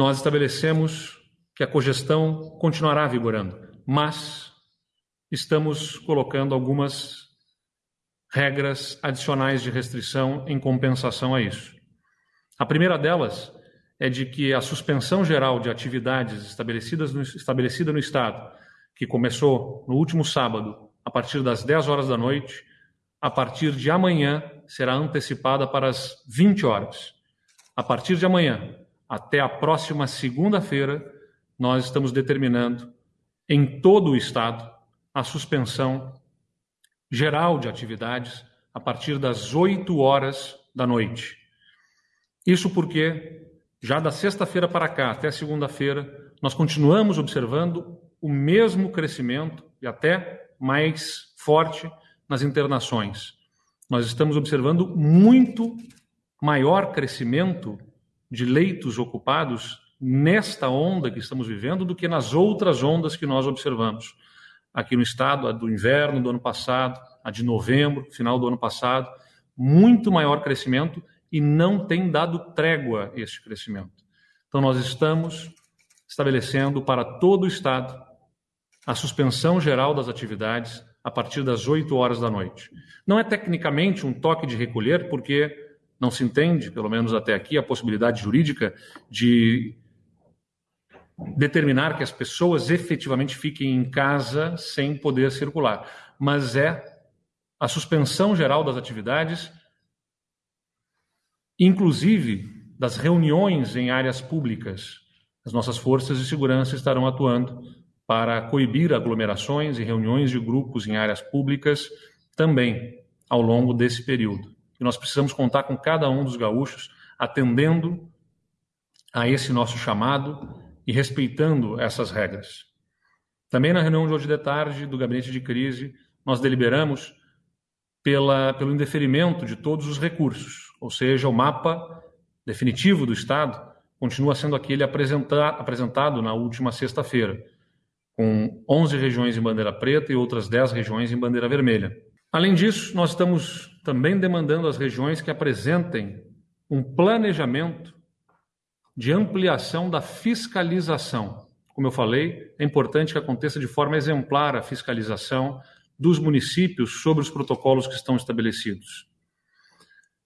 nós estabelecemos que a cogestão continuará vigorando, mas estamos colocando algumas regras adicionais de restrição em compensação a isso. A primeira delas é de que a suspensão geral de atividades estabelecida no Estado, que começou no último sábado, a partir das 10 horas da noite, a partir de amanhã será antecipada para as 20 horas. A partir de amanhã, até a próxima segunda-feira, nós estamos determinando em todo o Estado a suspensão geral de atividades a partir das 8 horas da noite. Isso porque, já da sexta-feira para cá até segunda-feira, nós continuamos observando o mesmo crescimento e até mais forte nas internações. Nós estamos observando muito maior crescimento de leitos ocupados nesta onda que estamos vivendo do que nas outras ondas que nós observamos. Aqui no estado, a do inverno do ano passado, a de novembro, final do ano passado, muito maior crescimento e não tem dado trégua este crescimento. Então nós estamos estabelecendo para todo o estado a suspensão geral das atividades a partir das 8 horas da noite. Não é tecnicamente um toque de recolher, porque não se entende, pelo menos até aqui, a possibilidade jurídica de determinar que as pessoas efetivamente fiquem em casa sem poder circular. Mas é a suspensão geral das atividades, inclusive das reuniões em áreas públicas. As nossas forças de segurança estarão atuando para coibir aglomerações e reuniões de grupos em áreas públicas também ao longo desse período. E nós precisamos contar com cada um dos gaúchos atendendo a esse nosso chamado e respeitando essas regras. Também na reunião de hoje de tarde do Gabinete de Crise, nós deliberamos pelo indeferimento de todos os recursos, ou seja, o mapa definitivo do Estado continua sendo aquele apresentado na última sexta-feira, com 11 regiões em bandeira preta e outras 10 regiões em bandeira vermelha. Além disso, nós estamos também demandando às regiões que apresentem um planejamento de ampliação da fiscalização. Como eu falei, é importante que aconteça de forma exemplar a fiscalização dos municípios sobre os protocolos que estão estabelecidos.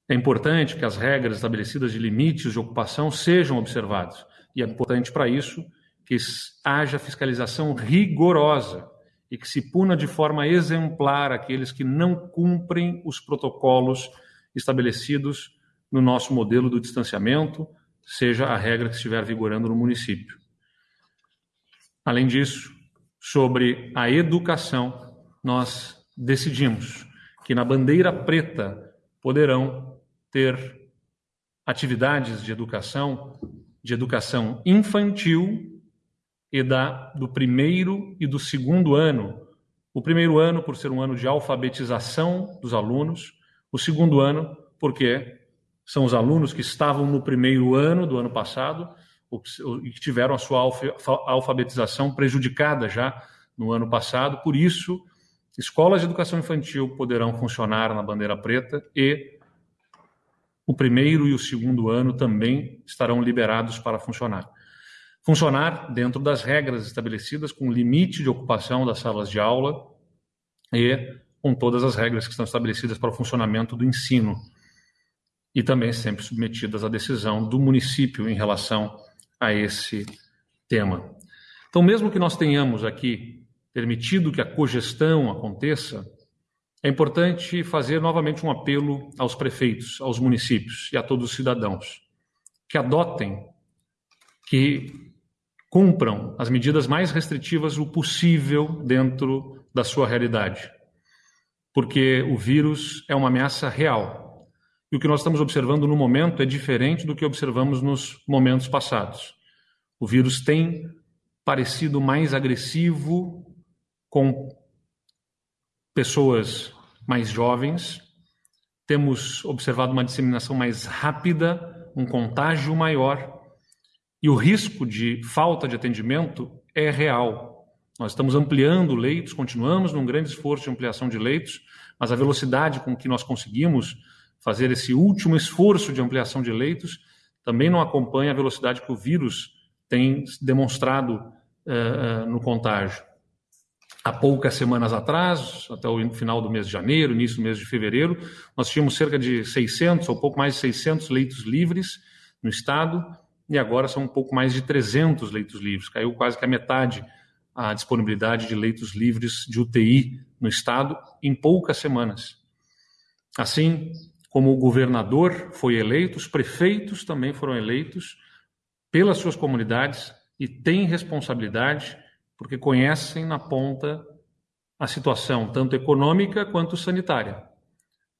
É importante que as regras estabelecidas de limites de ocupação sejam observadas. E é importante para isso que haja fiscalização rigorosa e que se puna de forma exemplar aqueles que não cumprem os protocolos estabelecidos no nosso modelo do distanciamento, seja a regra que estiver vigorando no município. Além disso, sobre a educação, nós decidimos que na bandeira preta poderão ter atividades de educação infantil, e do primeiro e do segundo ano. O primeiro ano, por ser um ano de alfabetização dos alunos, o segundo ano, porque são os alunos que estavam no primeiro ano do ano passado e que tiveram a sua alfabetização prejudicada já no ano passado. Por isso, escolas de educação infantil poderão funcionar na bandeira preta e o primeiro e o segundo ano também estarão liberados para funcionar. Funcionar dentro das regras estabelecidas, com limite de ocupação das salas de aula e com todas as regras que estão estabelecidas para o funcionamento do ensino e também sempre submetidas à decisão do município em relação a esse tema. Então, mesmo que nós tenhamos aqui permitido que a cogestão aconteça, é importante fazer novamente um apelo aos prefeitos, aos municípios e a todos os cidadãos que adotem, que cumpram as medidas mais restritivas o possível dentro da sua realidade, porque o vírus é uma ameaça real. E o que nós estamos observando no momento é diferente do que observamos nos momentos passados. O vírus tem parecido mais agressivo com pessoas mais jovens, temos observado uma disseminação mais rápida, um contágio maior, e o risco de falta de atendimento é real. Nós estamos ampliando leitos, continuamos num grande esforço de ampliação de leitos, mas a velocidade com que nós conseguimos fazer esse último esforço de ampliação de leitos também não acompanha a velocidade que o vírus tem demonstrado no contágio. Há poucas semanas atrás, até o final do mês de janeiro, início do mês de fevereiro, nós tínhamos cerca de 600, ou pouco mais de 600 leitos livres no estado, e agora são um pouco mais de 300 leitos livres. Caiu quase que a metade a disponibilidade de leitos livres de UTI no estado em poucas semanas. Assim como o governador foi eleito, os prefeitos também foram eleitos pelas suas comunidades e têm responsabilidade porque conhecem na ponta a situação, tanto econômica quanto sanitária.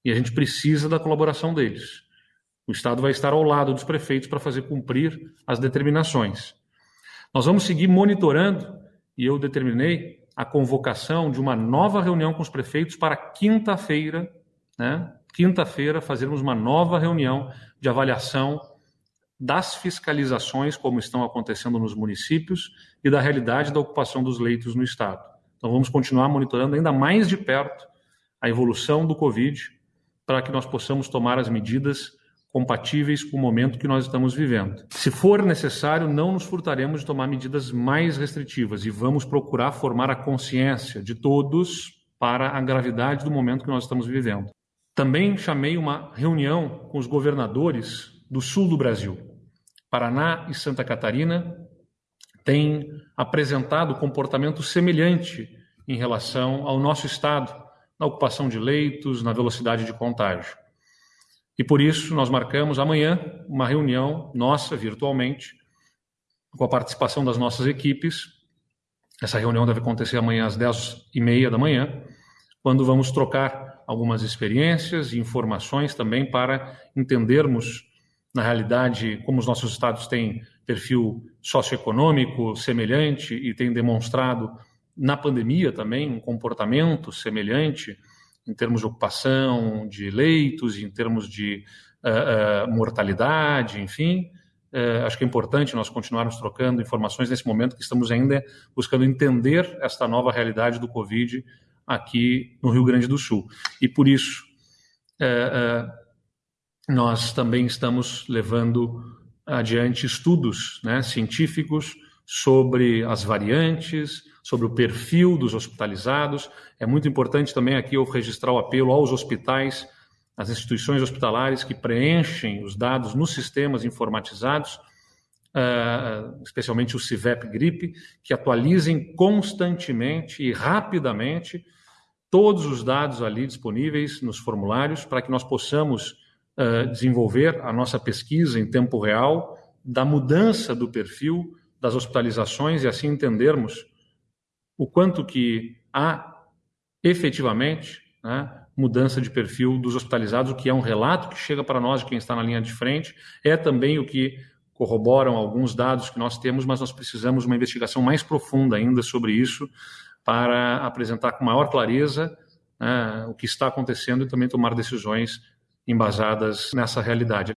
E a gente precisa da colaboração deles. O Estado vai estar ao lado dos prefeitos para fazer cumprir as determinações. Nós vamos seguir monitorando, e eu determinei a convocação de uma nova reunião com os prefeitos para quinta-feira, né? Quinta-feira fazermos uma nova reunião de avaliação das fiscalizações, como estão acontecendo nos municípios, e da realidade da ocupação dos leitos no estado. Então vamos continuar monitorando ainda mais de perto a evolução do Covid para que nós possamos tomar as medidas compatíveis com o momento que nós estamos vivendo. Se for necessário, não nos furtaremos de tomar medidas mais restritivas e vamos procurar formar a consciência de todos para a gravidade do momento que nós estamos vivendo. Também chamei uma reunião com os governadores do sul do Brasil. Paraná e Santa Catarina têm apresentado comportamento semelhante em relação ao nosso estado, na ocupação de leitos, na velocidade de contágio. E por isso nós marcamos amanhã uma reunião nossa, virtualmente, com a participação das nossas equipes. Essa reunião deve acontecer amanhã às 10h30 da manhã, quando vamos trocar algumas experiências e informações também para entendermos na realidade, como os nossos estados têm perfil socioeconômico semelhante e têm demonstrado na pandemia também um comportamento semelhante em termos de ocupação, de leitos, em termos de mortalidade, enfim. Acho que é importante nós continuarmos trocando informações nesse momento que estamos ainda buscando entender esta nova realidade do Covid aqui no Rio Grande do Sul. E por isso... nós também estamos levando adiante estudos, né, científicos sobre as variantes, sobre o perfil dos hospitalizados. É muito importante também aqui eu registrar o apelo aos hospitais, às instituições hospitalares que preenchem os dados nos sistemas informatizados, especialmente o Civep Gripe, que atualizem constantemente e rapidamente todos os dados ali disponíveis nos formulários para que nós possamos desenvolver a nossa pesquisa em tempo real da mudança do perfil das hospitalizações e assim entendermos o quanto que há efetivamente, né, mudança de perfil dos hospitalizados, o que é um relato que chega para nós de quem está na linha de frente, é também o que corroboram alguns dados que nós temos, mas nós precisamos de uma investigação mais profunda ainda sobre isso para apresentar com maior clareza, né, o que está acontecendo e também tomar decisões embasadas nessa realidade.